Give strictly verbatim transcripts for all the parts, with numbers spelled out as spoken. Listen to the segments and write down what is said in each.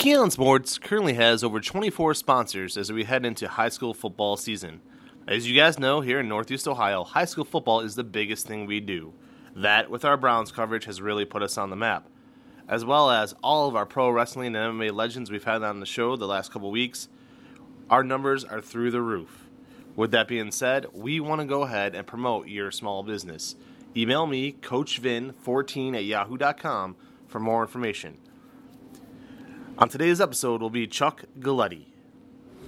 KEE on Sports currently has over twenty-four sponsors as we head into high school football season. As you guys know, here in Northeast Ohio, high school football is the biggest thing we do. That, with our Browns coverage, has really put us on the map. As well as all of our pro wrestling and M M A legends we've had on the show the last couple weeks, our numbers are through the roof. With that being said, we want to go ahead and promote your small business. Email me, Coach Vin fourteen at yahoo dot com, for more information. On today's episode will be Chuck Galletti.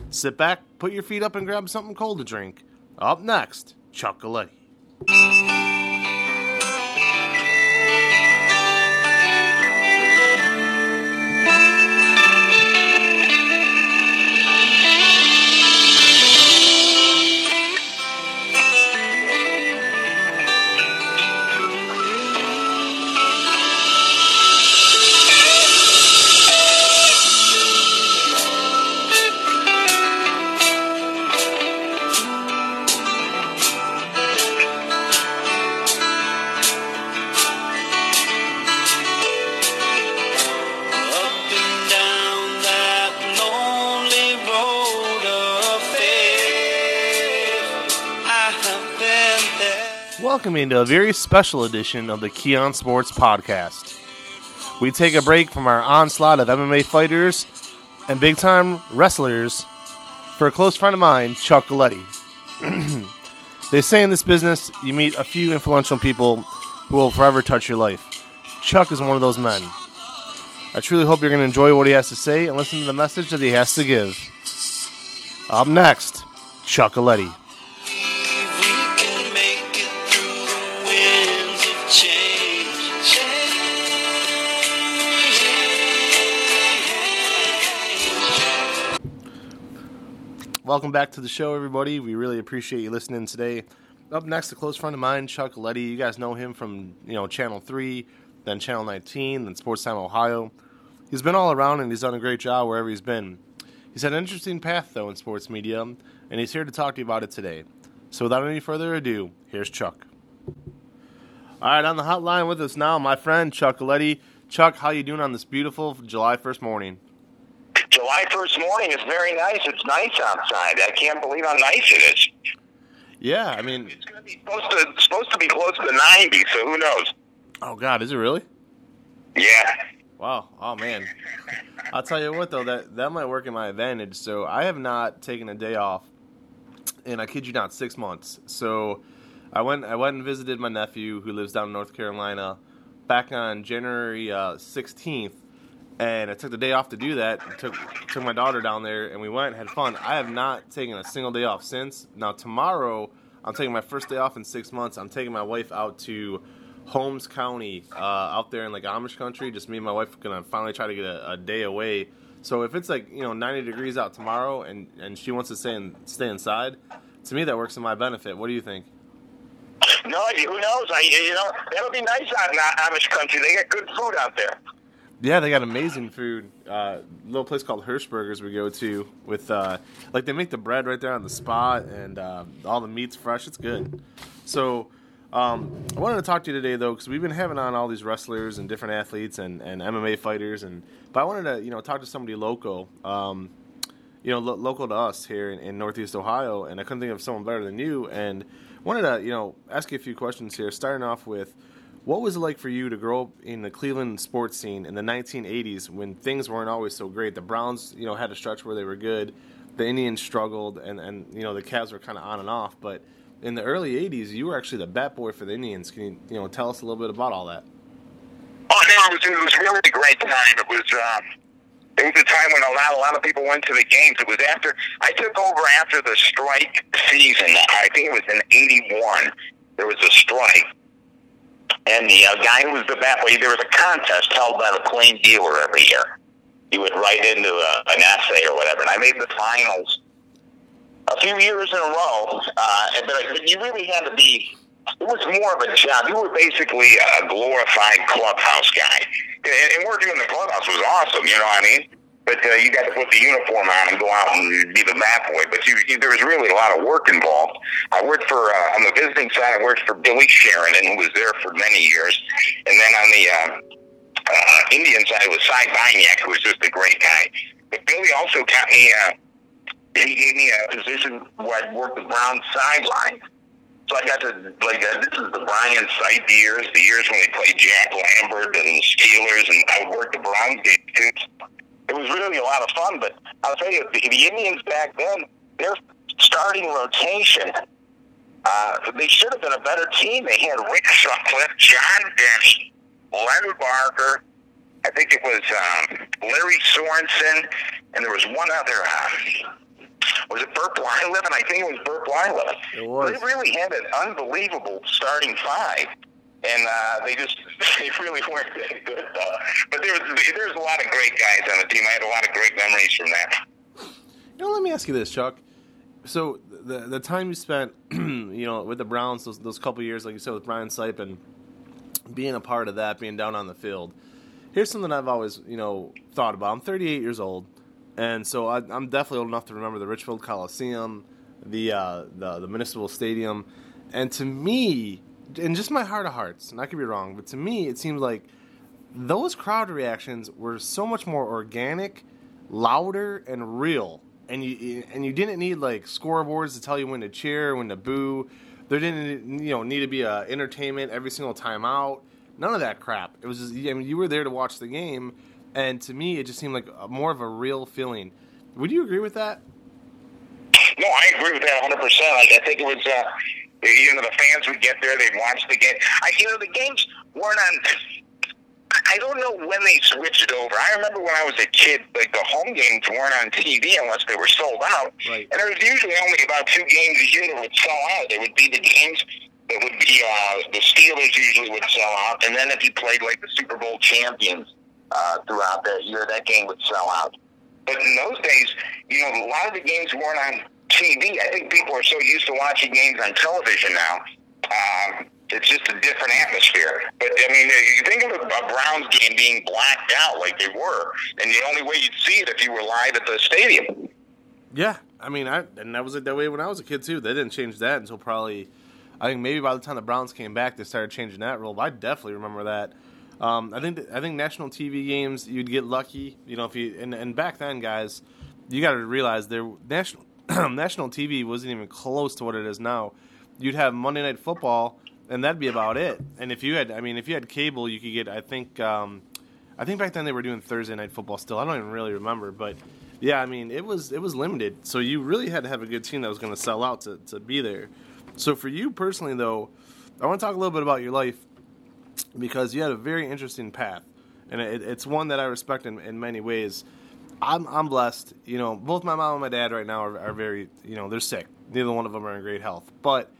Sit back, put your feet up, and grab something cold to drink. Up next, Chuck Galletti. Welcome into a very special edition of the KEE on Sports podcast. We take a break from our onslaught of M M A fighters and big-time wrestlers for a close friend of mine, Chuck Galletti. They say in this business, you meet a few influential people who will forever touch your life. Chuck is one of those men. I truly hope you're going to enjoy what he has to say and listen to the message that he has to give. Up next, Chuck Galletti. Welcome back to the show, everybody. We really appreciate you listening today. Up next, a close friend of mine, Chuck Galletti. You guys know him from, you know, Channel three, then Channel nineteen, then Sports Time Ohio. He's been all around, and he's done a great job wherever he's been. He's had an interesting path, though, in sports media, and he's here to talk to you about it today. So without any further ado, here's Chuck. All right, on the hotline with us now, my friend, Chuck Galletti. Chuck, how you doing on this beautiful July first morning? July first morning is very nice. It's nice outside. I can't believe how nice it is. Yeah, I mean... It's going to be supposed to, supposed to be close to ninety, so who knows? Oh, God, is it really? Yeah. Wow. Oh, man. I'll tell you what, though, that, that might work in my advantage. So I have not taken a day off, and I kid you not, six months. So I went, I went and visited my nephew, who lives down in North Carolina, back on January uh, sixteenth. And I took the day off to do that. I took took my daughter down there, and we went and had fun. I have not taken a single day off since. Now, tomorrow, I'm taking my first day off in six months. I'm taking my wife out to Holmes County, uh, out there in, like, Amish country. Just me and my wife are going to finally try to get a, a day away. So if it's, like, you know, ninety degrees out tomorrow and, and she wants to stay, in, stay inside, to me that works in my benefit. What do you think? No, who knows? I, you know, that'll be nice out in Amish country. They got good food out there. Yeah, they got amazing food. A uh, little place called Hershburgers we go to with, uh, like, they make the bread right there on the spot, and uh, all the meat's fresh. It's good. So um, I wanted to talk to you today, though, because we've been having on all these wrestlers and different athletes and, and M M A fighters, and but I wanted to, you know, talk to somebody local, um, you know, lo- local to us here in, in Northeast Ohio, and I couldn't think of someone better than you, and wanted to, you know, ask you a few questions here, starting off with, what was it like for you to grow up in the Cleveland sports scene in the nineteen eighties when things weren't always so great? The Browns, you know, had a stretch where they were good. The Indians struggled, and, and you know, the Cavs were kind of on and off. But in the early eighties, you were actually the bat boy for the Indians. Can you, you know, tell us a little bit about all that? Oh, no, it was, it was really a great time. It was, uh, it was a time when a lot, a lot of people went to the games. It was after I took over after the strike season. I think it was in eighty-one. There was a strike. And the uh, guy who was the bat boy, there was a contest held by the Plain Dealer every year. He would write into a, an essay or whatever, and I made the finals a few years in a row. Uh, and but you really had to be, it was more of a job. You were basically a glorified clubhouse guy. And, and working in the clubhouse was awesome, you know what I mean? But uh, you got to put the uniform on and go out and be the bat boy. But you, you, there was really a lot of work involved. I worked for, uh, on the visiting side, I worked for Billy Sharon, who was there for many years. And then on the uh, uh, Indian side was Cy Vignac, who was just a great guy. But Billy also got me, uh, he gave me a position where I'd work the Browns sideline. So I got to, like, uh, this is the Bryan site years, the years when they played Jack Lambert and the Steelers, and I would work the Browns game too. It was really a lot of fun, but I'll tell you, the, the Indians back then, their starting rotation, uh, they should have been a better team. They had Rick Sutcliffe, John Denny, Len Barker, I think it was um, Larry Sorensen, and there was one other... Uh, Was it Bert Blyleven? I think it was Bert Blyleven. It was. They really had an unbelievable starting five, and uh, they just—they really weren't that good. Though. But there was, there's a lot of great guys on the team. I had a lot of great memories from that. You know, let me ask you this, Chuck. So the the time you spent, you know, with the Browns, those, those couple years, like you said, with Bryan Sipe and being a part of that, being down on the field. Here's something I've always, you know, thought about. I'm thirty-eight years old. And so I, I'm definitely old enough to remember the Richfield Coliseum, the, uh, the the Municipal Stadium. And to me, in just my heart of hearts, and I could be wrong, but to me it seems like those crowd reactions were so much more organic, louder, and real. And you and you didn't need like scoreboards to tell you when to cheer, when to boo. There didn't you know need to be a entertainment every single time out. None of that crap. It was just, I mean, you were there to watch the game. And to me, it just seemed like a, more of a real feeling. Would you agree with that? No, I agree with that one hundred percent. I, I think it was, uh, you know, the fans would get there, they'd watch the game. I, you know, the games weren't on, I don't know when they switched it over. I remember when I was a kid, like the home games weren't on T V unless they were sold out. Right. And there was usually only about two games a year that would sell out. They would be the games... It would be, uh, the Steelers usually would sell out. And then if you played, like, the Super Bowl champions... Uh, throughout that year, that game would sell out. But in those days, you know, a lot of the games weren't on T V. I think people are so used to watching games on television now. Um, it's just a different atmosphere. But, I mean, you think of a, a Browns game being blacked out like they were, and the only way you'd see it if you were live at the stadium. Yeah, I mean, I and that was it that way when I was a kid, too. They didn't change that until probably, I think maybe by the time the Browns came back, they started changing that rule. But I definitely remember that. Um, I think th- I think national T V games you'd get lucky, you know. If you and, and back then, guys, you got to realize their national national T V wasn't even close to what it is now. You'd have Monday Night Football, and that'd be about it. And if you had, I mean, if you had cable, you could get. I think um, I think back then they were doing Thursday Night Football still. I don't even really remember, but yeah, I mean, it was it was limited. So you really had to have a good team that was going to sell out to to be there. So for you personally, though, I want to talk a little bit about your life. Because you had a very interesting path, and it, it's one that I respect in, in many ways. I'm I'm blessed, you know. Both my mom and my dad right now are, are very, you know, they're sick. Neither one of them are in great health. But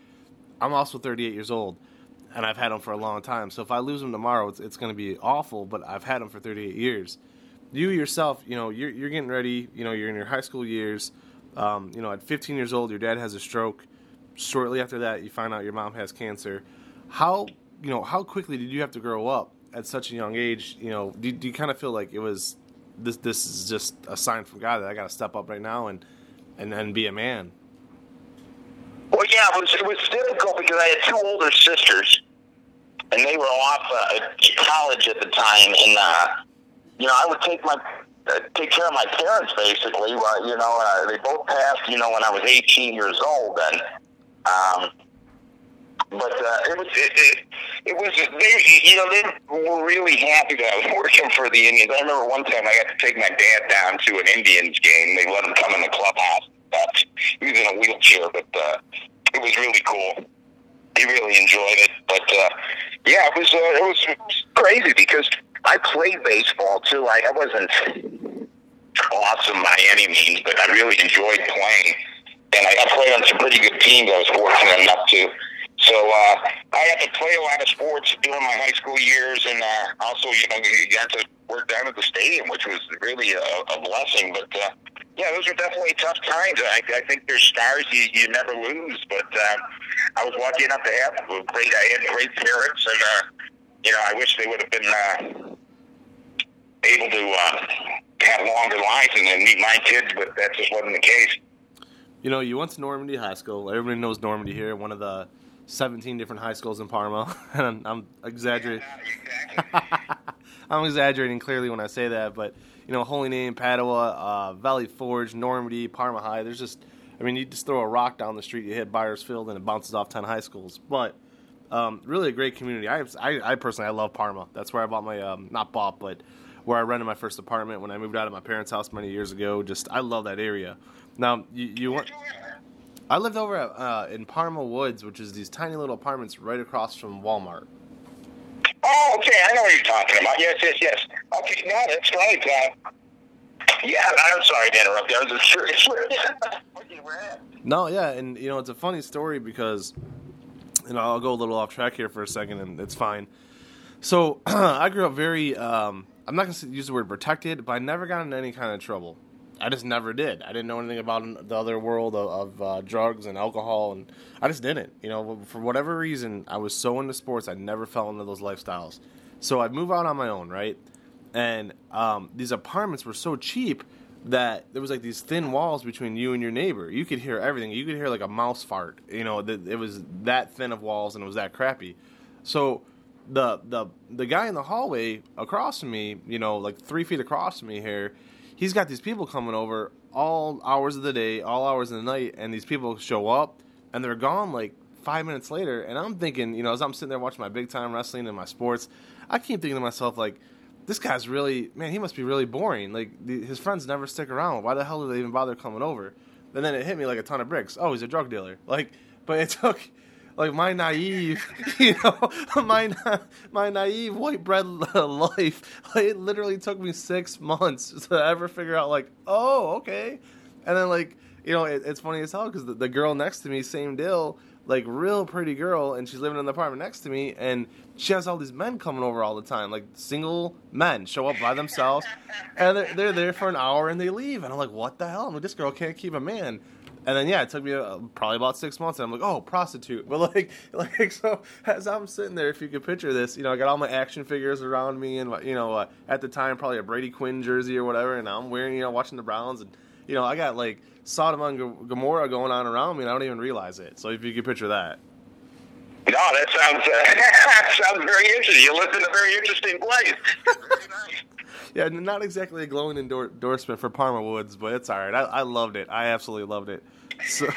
I'm also thirty-eight years old, and I've had them for a long time. So if I lose them tomorrow, it's it's going to be awful. But I've had them for thirty-eight years. You yourself, you know, you're you're getting ready. You know, you're in your high school years. Um, you know, at fifteen years old, your dad has a stroke. Shortly after that, you find out your mom has cancer. How You know, how quickly did you have to grow up at such a young age? You know, do, do you kind of feel like it was this? This is just a sign from God that I got to step up right now and, and and be a man. Well, yeah, it was it was difficult because I had two older sisters, and they were off uh, college at the time, and uh, you know, I would take my uh, take care of my parents basically. Uh, you know, uh, they both passed. You know, when I was eighteen years old, and. Um, But uh, it was, it, it, it was they, you know, they were really happy that I was working for the Indians. I remember one time I got to take my dad down to an Indians game. They let him come in the clubhouse. He was in a wheelchair, but uh, it was really cool. He really enjoyed it. But, uh, yeah, it was, uh, it was it was crazy because I played baseball, too. I, I wasn't awesome by any means, but I really enjoyed playing. And I, I played on some pretty good teams I was fortunate enough to. So uh, I had to play a lot of sports during my high school years, and uh, also, you know, you got to work down at the stadium, which was really a, a blessing. But, uh, yeah, those were definitely tough times. I, I think there's stars you, you never lose, but uh, I was lucky enough to have great, I had great parents, and, uh, you know, I wish they would have been uh, able to uh, have longer lives and then meet my kids, but that just wasn't the case. You know, you went to Normandy High School. Everybody knows Normandy here, one of the seventeen different high schools in Parma, and I'm exaggerating. Yeah, exactly. I'm exaggerating clearly when I say that, but you know, Holy Name, Padua, uh, Valley Forge, Normandy, Parma High. There's just, I mean, you just throw a rock down the street, you hit Byers Field, and it bounces off ten high schools. But um, really a great community. I, I, I personally, I love Parma. That's where I bought my, um, not bought, but where I rented my first apartment when I moved out of my parents' house many years ago. Just, I love that area. Now, you, you weren't. I lived over at, uh, in Parma Woods, which is these tiny little apartments right across from Walmart. Oh, okay. I know what you're talking about. Yes, yes, yes. Okay, no, that's right. Uh, yeah, I'm sorry to interrupt you. I was just curious where you were at. No, yeah, and, you know, it's a funny story because, you know, I'll go a little off track here for a second, and it's fine. So I grew up very, um, I'm not going to use the word protected, but I never got into any kind of trouble. I just never did. I didn't know anything about the other world of, of uh, drugs and alcohol, and I just didn't. You know, for whatever reason, I was so into sports, I never fell into those lifestyles. So I'd move out on my own, right? And um, these apartments were so cheap that there was like these thin walls between you and your neighbor. You could hear everything. You could hear like a mouse fart. You know, th- it was that thin of walls, and it was that crappy. So the the the guy in the hallway across from me, you know, like three feet across from me here, he's got these people coming over all hours of the day, all hours of the night, and these people show up, and they're gone like five minutes later. And I'm thinking, you know, as I'm sitting there watching my big time wrestling and my sports, I keep thinking to myself, like, this guy's really, man, he must be really boring. Like, the, his friends never stick around. Why the hell do they even bother coming over? And then it hit me like a ton of bricks. Oh, he's a drug dealer. Like, but it took, like, my naive, you know, my my naive white bread life, like, it literally took me six months to ever figure out, like, oh, okay. And then, like, you know, it, it's funny as hell because the, the girl next to me, same deal, like, real pretty girl, and she's living in the apartment next to me, and she has all these men coming over all the time, like, single men show up by themselves, and they're, they're there for an hour, and they leave. And I'm like, what the hell? I'm like, this girl can't keep a man. And then, yeah, it took me uh, probably about six months, and I'm like, oh, prostitute. But, like, like so as I'm sitting there, if you could picture this, you know, I got all my action figures around me and, you know, uh, at the time, probably a Brady Quinn jersey or whatever, and I'm wearing, you know, watching the Browns. And, you know, I got, like, Sodom and Gomorrah going on around me, and I don't even realize it. So if you could picture that. No, that sounds, uh, that sounds very interesting. You lived in a very interesting place. Very nice. Yeah, not exactly a glowing endorsement for Parma Woods, but it's all right. I, I loved it. I absolutely loved it. So,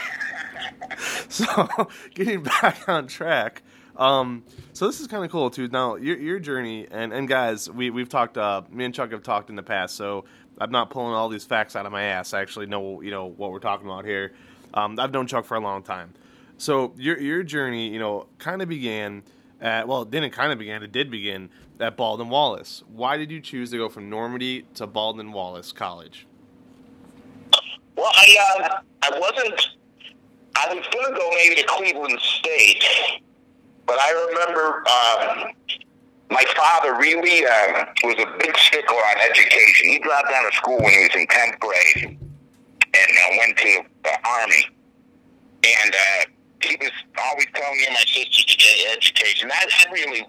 so getting back on track. Um, so this is kind of cool too. Now your your journey and, and guys, we we've talked. Uh, me and Chuck have talked in the past, so I'm not pulling all these facts out of my ass. I actually know you know what we're talking about here. Um, I've known Chuck for a long time. So your your journey, you know, kind of began. At, well, it didn't kind of begin. It did begin at Baldwin Wallace. Why did you choose to go from Normandy to Baldwin Wallace College? Well, I uh, I wasn't. I was going to go maybe to Cleveland State, but I remember um, my father really uh, was a big stickler on education. He dropped out of school when he was in tenth grade and uh, went to the Army, and. Uh, He was always telling me and my sister to get an education. I, I really,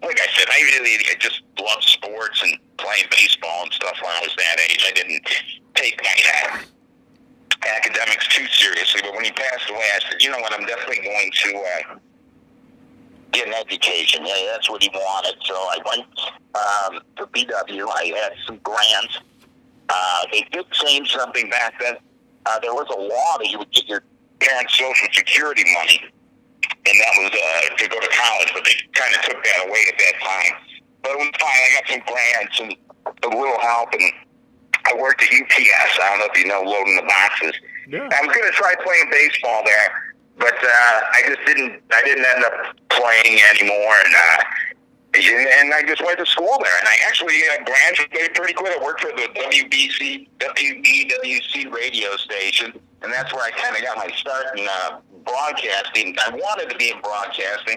like I said, I really I just loved sports and playing baseball and stuff when I was that age. I didn't take my uh, academics too seriously. But when he passed away, I said, you know what, I'm definitely going to uh, get an education. Yeah, that's what he wanted. So I went um, to B W. I had some grants. Uh, they did change something back then. Uh, there was a law that you would get your parents' Social Security money, and that was uh, to go to college, but they kind of took that away at that time. But it was fine. I got some grants and a little help, and I worked at U P S. I don't know if you know, loading the boxes. Yeah. I was going to try playing baseball there, but uh, I just didn't. I didn't end up playing anymore, and uh, and I just went to school there. And I actually uh, graduated pretty quick. I worked for the W B C, W B W C radio station. And that's where I kind of got my start in uh, broadcasting. I wanted to be in broadcasting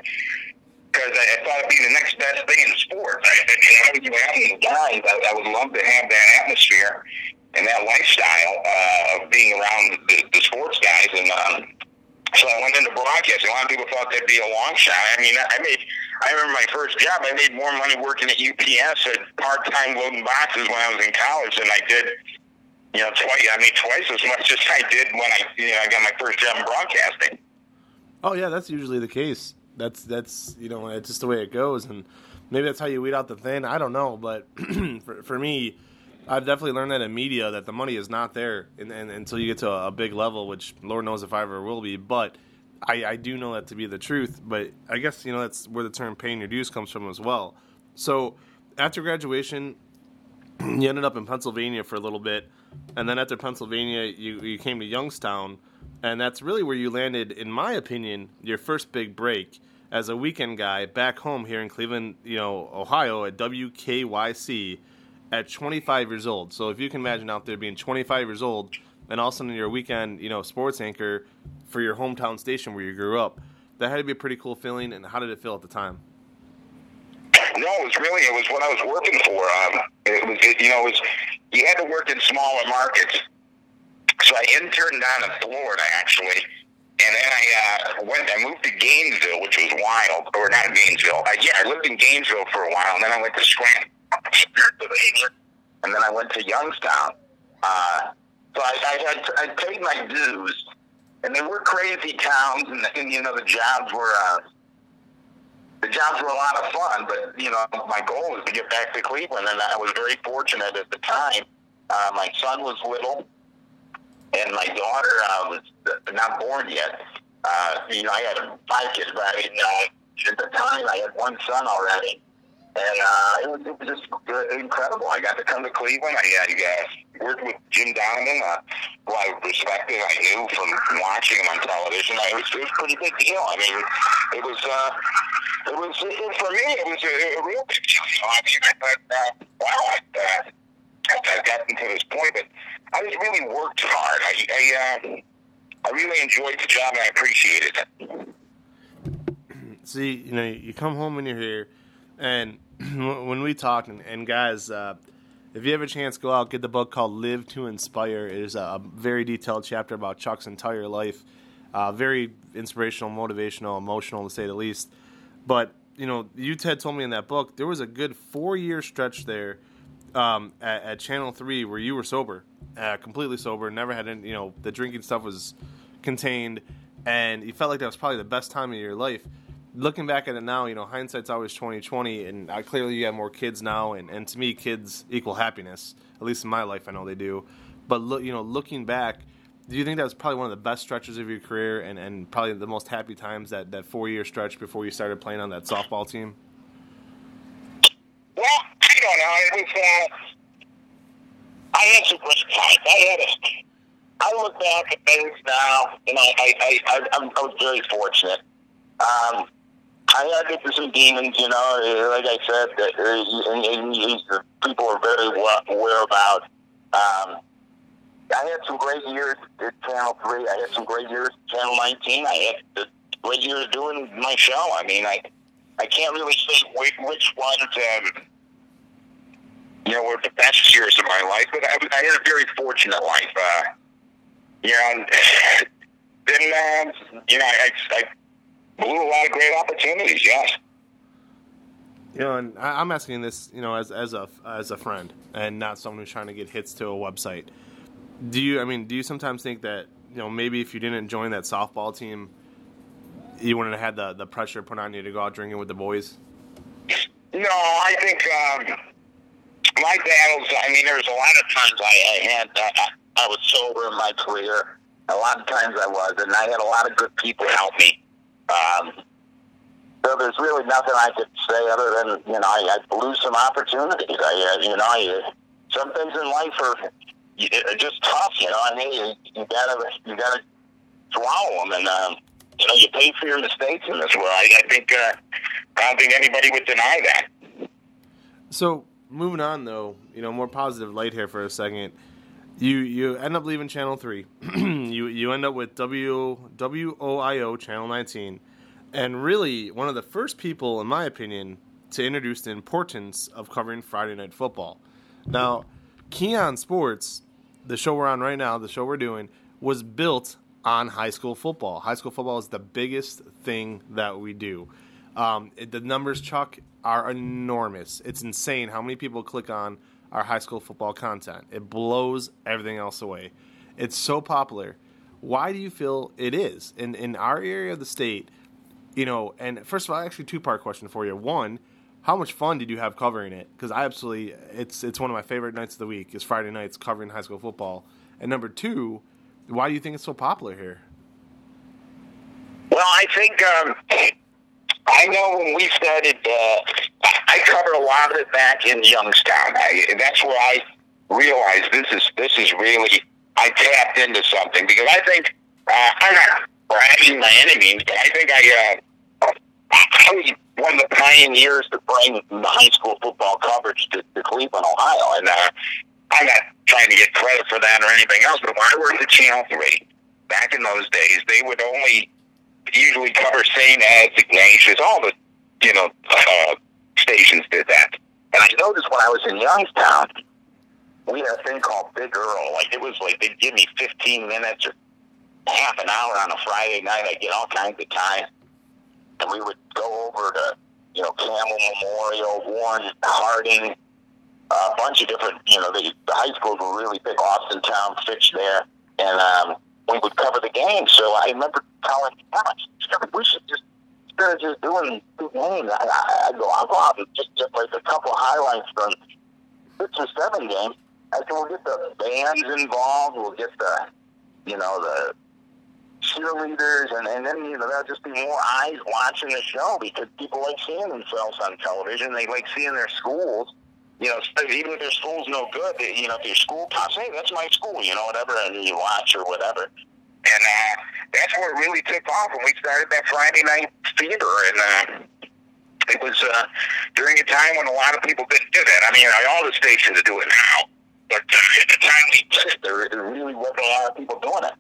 because I, I thought it'd be the next best thing in sports. I, I, you know, having guys, I, I would love to have that atmosphere and that lifestyle uh, of being around the, the sports guys. And um, so I went into broadcasting. A lot of people thought that'd be a long shot. I mean, I made. I remember my first job. I made more money working at U P S at part-time loading boxes when I was in college than I did. You know, twice. I mean, twice as much as I did when I, you know, I got my first job in broadcasting. Oh yeah, that's usually the case. That's that's you know, it's just the way it goes. And maybe that's how you weed out the thin. I don't know, but for, for me, I've definitely learned that in media that the money is not there in, in, until you get to a, a big level, which Lord knows if I ever will be. But I, I do know that to be the truth. But I guess, you know, that's where the term paying your dues comes from as well. So after graduation, you ended up in Pennsylvania for a little bit. And then after Pennsylvania, you, you came to Youngstown. And that's really where you landed, in my opinion, your first big break as a weekend guy back home here in Cleveland, you know, Ohio at W K Y C at twenty-five years old. So if you can imagine out there being twenty-five years old and all of a sudden you're a weekend, you know, sports anchor for your hometown station where you grew up, that had to be a pretty cool feeling. And how did it feel at the time? No, it was really, it was what I was working for. Um, it was, it, you know, it was, you had to work in smaller markets. So I interned down in Florida, actually, and then I uh, went. I moved to Gainesville, which was wild. Or not Gainesville. I, yeah, I lived in Gainesville for a while, and then I went to Scranton, and then I went to Youngstown. Uh, so I, I had I paid my dues, and they were crazy towns, and, and you know the jobs were uh, the jobs were a lot of fun. But you know my goal was to get back to Cleveland, and I was very fortunate at the time. Uh, my son was little. And my daughter uh, was not born yet. Uh, you know, I had five kids, but I mean, uh, at the time I had one son already. And uh, it, was, it was just incredible. I got to come to Cleveland. I, I uh, worked with Jim Donovan, uh, who I respected. I knew from watching him on television. I, it, was, it was a pretty big deal. I mean, it was, uh, it was it, for me, it was a, a real big deal. You know, I mean, I thought, uh, wow, I uh, I've gotten to this point, but I just really worked hard. I I, uh, I really enjoyed the job, and I appreciated it. See, you know, you come home when you're here, and when we talk, and, and guys, uh, if you have a chance, go out, get the book called Live to Inspire. It is a very detailed chapter about Chuck's entire life. Uh, very inspirational, motivational, emotional, to say the least. But, you know, you, Ted, told me in that book, there was a good four-year stretch there Um, at, at Channel three where you were sober, uh, completely sober, never had any, you know, the drinking stuff was contained, and you felt like that was probably the best time of your life. Looking back at it now, you know, hindsight's always twenty twenty, and I, clearly you have more kids now, and, and to me, kids equal happiness, at least in my life, I know they do. But, look, you know, looking back, do you think that was probably one of the best stretches of your career and, and probably the most happy times, that, that four-year stretch before you started playing on that softball team? Yeah. I don't know. It was, uh, I had some great times. I had a, I look back at things now, and I, I, I, I, I'm, I was very fortunate. Um, I had some demons, you know, like I said, that, and, and, and people are very aware about. Um, I had some great years at Channel three. I had some great years at Channel nineteen. I had great years doing my show. I mean, I, I can't really say which, which ones, um, you know, were the best years of my life, but I, I had a very fortunate life. Uh, you know, then uh, you know, I, I blew a lot of great opportunities. Yes. You know, and I, I'm asking this, you know, as as a as a friend, and not someone who's trying to get hits to a website. Do you? I mean, do you sometimes think that, you know, maybe if you didn't join that softball team, you wouldn't have had the the pressure put on you to go out drinking with the boys? No, I think. Um, My battles, I mean, there was a lot of times I, I had, I, I was sober in my career. A lot of times I was, and I had a lot of good people help me. Um, so there's really nothing I could say other than, you know, I, I blew some opportunities. I, you know, I, some things in life are, are just tough, you know. I mean, you, you gotta, you gotta swallow them, and, um, you know, you pay for your mistakes in this world. I, I think, uh, I don't think anybody would deny that. So, moving on, though, you know, more positive light here for a second. You you end up leaving Channel three. you you end up with W O I O Channel nineteen. And really, one of the first people, in my opinion, to introduce the importance of covering Friday Night Football. Now, KEE on Sports, the show we're on right now, the show we're doing, was built on high school football. High school football is the biggest thing that we do. Um, it, the numbers, Chuck, are enormous. It's insane how many people click on our high school football content. It blows everything else away. It's so popular. Why do you feel it is? In in our area of the state, you know, and first of all, actually two-part question for you. One, How much fun did you have covering it? Because I absolutely, it's it's one of my favorite nights of the week is Friday nights covering high school football. And number two, why do you think it's so popular here? Well, I think, um, I know when we started, uh, I covered a lot of it back in Youngstown. I, that's where I realized this is, this is really, I tapped into something. Because I think, uh, I'm not bragging by any means, but I think I, uh, I was one of the pioneers to bring the high school football coverage to, to Cleveland, Ohio. And uh, I'm not trying to get credit for that or anything else, but when I worked at Channel three, back in those days, they would only usually cover Saint Ed's, Ignatius, all the, you know, uh, stations did that. And I noticed when I was in Youngstown, we had a thing called Big Earl. Like, it was like they'd give me fifteen minutes or half an hour on a Friday night. I'd get all kinds of time. And we would go over to, you know, Campbell Memorial, Warren, Harding, a bunch of different, you know, the, the high schools were really big, Austin Town, Fitch there, and um, we would cover the games. So I remember telling Alex, we should just, instead of just doing two games, I, I, I'd go, I'll go out and just get like a couple highlights from six or seven games. I said, we'll get the bands involved, we'll get the, you know, the cheerleaders, and, and then, you know, there'll just be more eyes watching the show because people like seeing themselves on television. They like seeing their schools. You know, even if their school's no good, they, you know, if your school pops, hey, that's my school, you know, whatever, and you watch or whatever. And uh, that's where it really took off when we started that Friday night theater. And uh, it was uh, during a time when a lot of people didn't do that. I mean, all the stations do it now, but uh, at the time we did it, there, there really wasn't a lot of people doing it.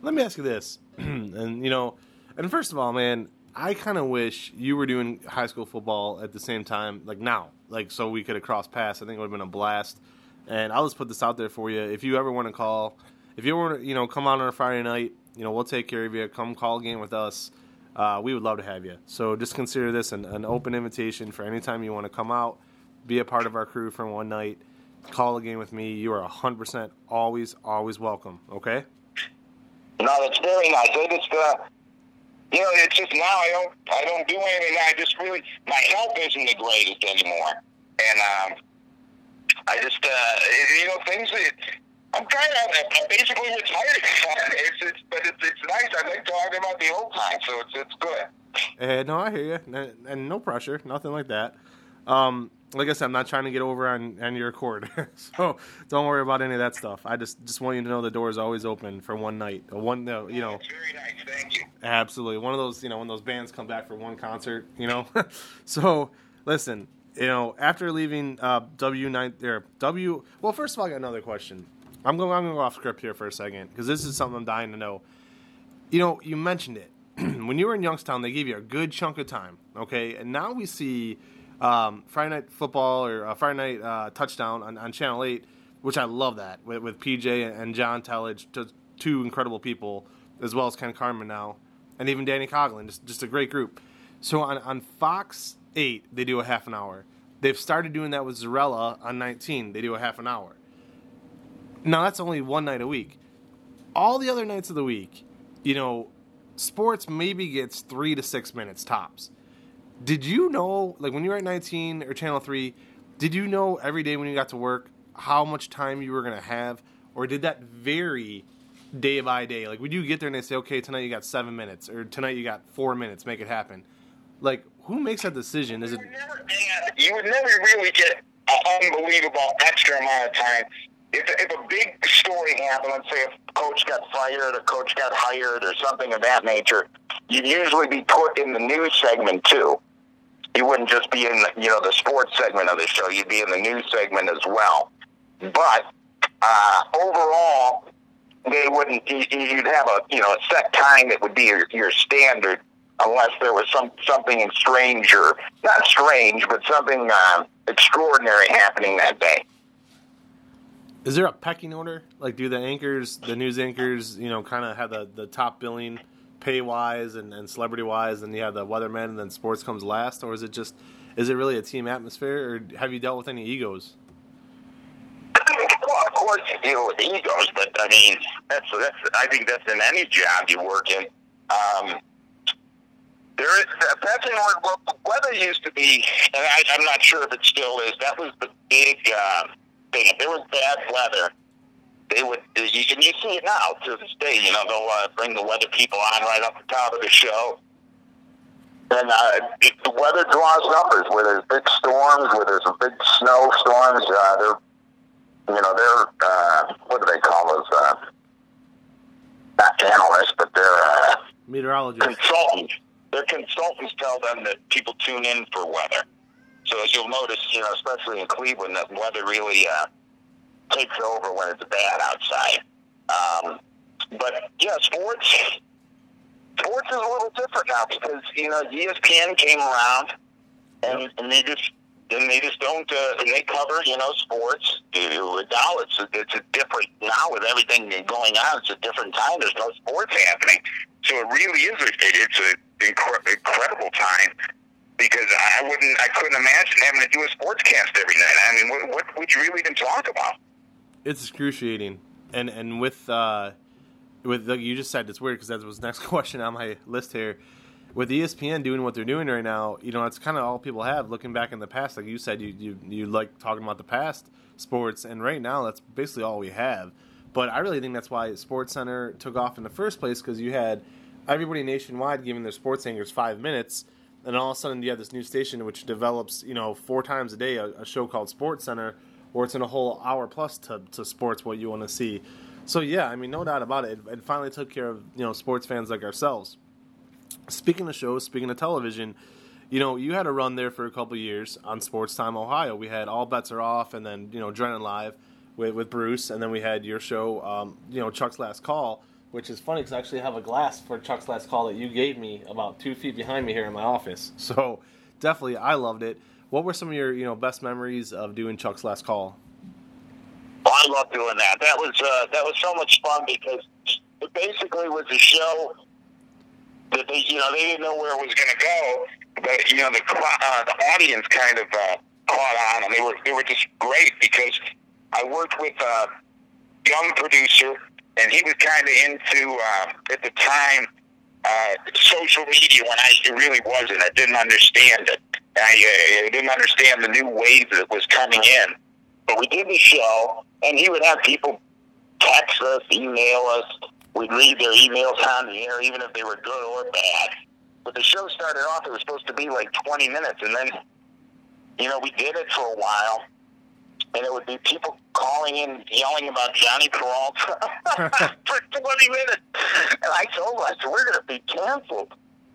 Let me ask you this, and you know, and first of all, man, I kind of wish you were doing high school football at the same time, like now, like so we could have crossed paths. I think it would have been a blast. And I'll just put this out there for you: if you ever want to call, if you ever, you know, come out on a Friday night, you know, we'll take care of you. Come call a game with us. Uh, we would love to have you. So just consider this an, an open invitation for any time you want to come out, be a part of our crew for one night, call a game with me. You are one hundred percent always, always welcome. Okay. No, that's very nice. I just, uh, you know, it's just now I don't, I don't do anything. I just really, my health isn't the greatest anymore, and um, I just, uh, you know, things. That I'm kind of, I'm basically retired. It's, it's, but it's, it's nice. I like talking about the old time, so it's, it's good. Uh, no, I hear you, and no pressure, nothing like that. Um, like I said, I'm not trying to get over on, on your accord, so don't worry about any of that stuff. I just just want you to know the door is always open for one night. One, uh, you know. It's very nice, thank you. Absolutely, one of those, you know, when those bands come back for one concert, you know. So listen, you know, after leaving uh, W nine or W, well, first of all, I got another question. I'm going, I'm going to go off script here for a second because this is something I'm dying to know. You know, you mentioned it when you were in Youngstown, they gave you a good chunk of time, okay, and now we see. Um, Friday Night Football or uh, Friday Night uh, Touchdown on, on Channel eight, which I love that, with, with P J and, and John Tellage, t- two incredible people, as well as Ken Carman now, and even Danny Coughlin, just, just a great group. So on, on Fox eight, they do a half an hour. They've started doing that with Zarella on nineteen. They do a half an hour. Now, that's only one night a week. All the other nights of the week, you know, sports maybe gets three to six minutes tops. Did you know, like when you were at nineteen or Channel three, did you know every day when you got to work how much time you were going to have? Or did that vary day by day? Like, would you get there and they say, okay, tonight you got seven minutes, or tonight you got four minutes, make it happen? Like, who makes that decision? Is it? You would never, you would never really get an unbelievable extra amount of time. If, if a big story happened, let's say a coach got fired, a coach got hired, or something of that nature, you'd usually be put in the news segment, too. You wouldn't just be in, the, you know, the sports segment of the show. You'd be in the news segment as well. But uh, overall, they wouldn't. You'd have a, you know, a set time that would be your, your standard, unless there was some something strange or not strange, but something uh, extraordinary happening that day. Is there a pecking order? Like, do the anchors, the news anchors, you know, kind of have the, the top billing? Pay-wise and, and celebrity-wise, and you have the weatherman, and then sports comes last? Or is it just, is it really a team atmosphere, or have you dealt with any egos? Well, of course you deal with egos, but, I mean, that's, that's I think that's in any job you work in. Um, There is uh, passing word. Well, the weather used to be, and I, I'm not sure if it still is. That was the big uh, thing. If there was bad weather, they would. You can you see it now to this day. You know, they'll uh, bring the weather people on right off the top of the show, and uh, it, the weather draws numbers. Where there's big storms, where there's big snow storms, uh, they're, you know, they're uh, what do they call those? Uh, not analysts, but they're uh, meteorologists, consultants. Their consultants tell them that people tune in for weather. So as you'll notice, you know, especially in Cleveland, that weather really uh, takes over when it's bad outside. Um, but, yeah, sports, sports is a little different now because, you know, E S P N came around, and, and they just and they just don't, uh, and they cover, you know, sports. Now it's a, it's a different, now with everything going on, it's a different time. There's no sports happening. So it really is, a, it, it's a, incredible time, because I wouldn't, I couldn't imagine having to do a sportscast every night. I mean, what, what would you really even talk about? It's excruciating, and and with uh, with like you just said, it's weird because that was the next question on my list here. With E S P N doing what they're doing right now, you know, it's kind of all people have looking back in the past. Like you said, you you you like talking about the past sports, and right now that's basically all we have. But I really think that's why SportsCenter took off in the first place, because you had everybody nationwide giving their sports anchors five minutes, and all of a sudden you have this new station which develops, you know, four times a day a, a show called Sports Center, where it's in a whole hour plus to, to sports what you want to see. So yeah, I mean, no doubt about it, it, it finally took care of, you know, sports fans like ourselves. Speaking of shows, speaking of television, you know, you had a run there for a couple of years on Sports Time Ohio. We had All Bets Are Off, and then, you know, Drennan Live with, with Bruce, and then we had your show, um, you know, Chuck's Last Call. Which is funny because I actually have a glass for Chuck's Last Call that you gave me about two feet behind me here in my office. So definitely, I loved it. What were some of your, you know, best memories of doing Chuck's Last Call? Well, I loved doing that. That was uh, that was so much fun, because it basically was a show that they, you know, they didn't know where it was going to go, but you know, the uh, the audience kind of uh, caught on, and they were they were just great, because I worked with a young producer. And he was kind of into, uh, at the time, uh, social media when I really wasn't. I didn't understand it. I, I didn't understand the new wave that was coming in. But we did the show, and he would have people text us, email us. We'd read their emails on the air, even if they were good or bad. But the show started off, it was supposed to be like twenty minutes. And then, you know, we did it for a while. And it would be people calling in, yelling about Johnny Peralta for twenty minutes. And I told them, I said, we're going to be canceled.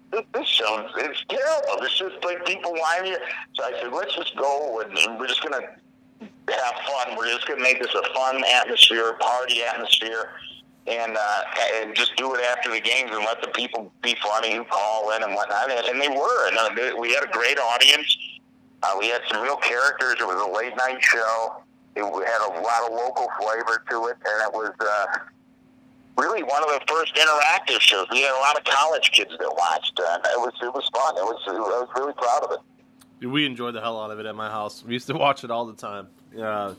This, this show is terrible. This is like people whining. So I said, let's just go, and, and we're just going to have fun. We're just going to make this a fun atmosphere, party atmosphere, and uh, and just do it after the games and let the people be funny who call in and whatnot. And they were. And uh, we had a great audience. Uh, we had some real characters. It was a late-night show. It had a lot of local flavor to it, and it was uh, really one of the first interactive shows. We had a lot of college kids that watched, uh, and it was it was fun. It was I was really proud of it. We enjoyed the hell out of it at my house. We used to watch it all the time. Uh,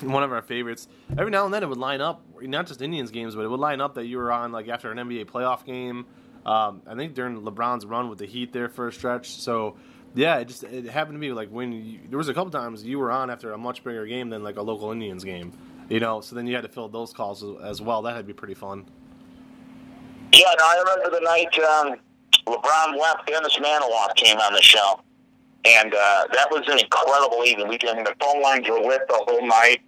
one of our favorites. Every now and then it would line up, not just Indians games, but it would line up that you were on like after an N B A playoff game. Um, I think during LeBron's run with the Heat there for a stretch, so... Yeah, it just it happened to me, like, when you, there was a couple times you were on after a much bigger game than, like, a local Indians game, you know, so then you had to fill those calls as well. That had to be pretty fun. Yeah, no, I remember the night um, LeBron left, Dennis Maniloff came on the show, and uh, that was an incredible evening. We did, the phone lines were lit the whole night.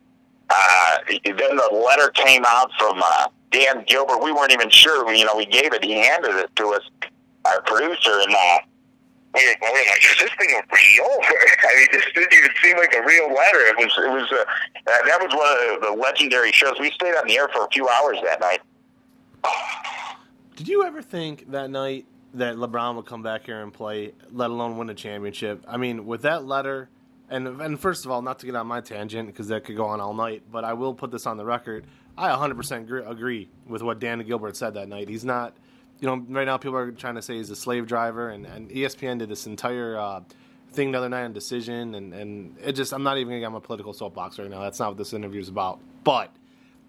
Uh, then the letter came out from uh, Dan Gilbert. We weren't even sure. You know, we gave it. He handed it to us, our producer, and uh we were like, is this thing real? I mean, this didn't even seem like a real letter. It was, it was, uh, that was one of the legendary shows. We stayed on the air for a few hours that night. Did you ever think that night that LeBron would come back here and play, let alone win a championship? I mean, with that letter, and and first of all, not to get on my tangent, because that could go on all night, but I will put this on the record. I one hundred percent agree with what Dan Gilbert said that night. He's not... You know, right now people are trying to say he's a slave driver, and, and E S P N did this entire uh, thing the other night on Decision, and, and it just, I'm not even going to get on my political soapbox right now. That's not what this interview is about. But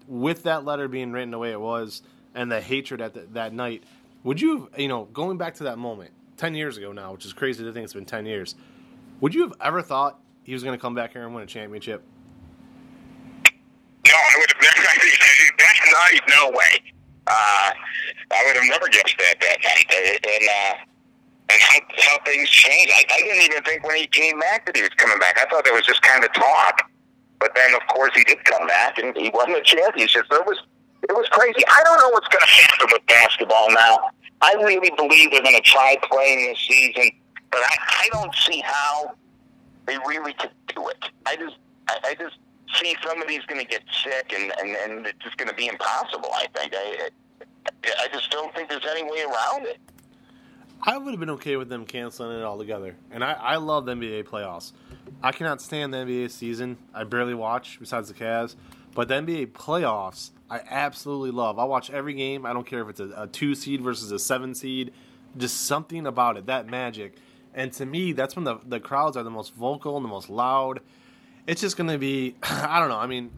with that letter being written the way it was and the hatred at the, that night, would you, you know, going back to that moment, ten years ago now, which is crazy to think it's been ten years. Would you have ever thought he was going to come back here and win a championship? No, I would have never. That's not, no way. Uh, I would have never guessed that that night. And, uh, and how, how things change. I, I didn't even think when he came back that he was coming back. I thought that was just kind of talk. But then, of course, he did come back, and he won the championship. So it was, it was crazy. I don't know what's going to happen with basketball now. I really believe they're going to try playing this season, but I, I don't see how they really could do it. I just I, I just see somebody's going to get sick, and, and, and it's just going to be impossible, I think. I, I just don't think there's any way around it. I would have been okay with them canceling it altogether. And I, I love the N B A playoffs. I cannot stand the N B A season. I barely watch, besides the Cavs. But the N B A playoffs, I absolutely love. I watch every game. I don't care if it's a, a two seed versus a seven seed. Just something about it, that magic. And to me, that's when the, the crowds are the most vocal and the most loud. It's just going to be, I don't know. I mean,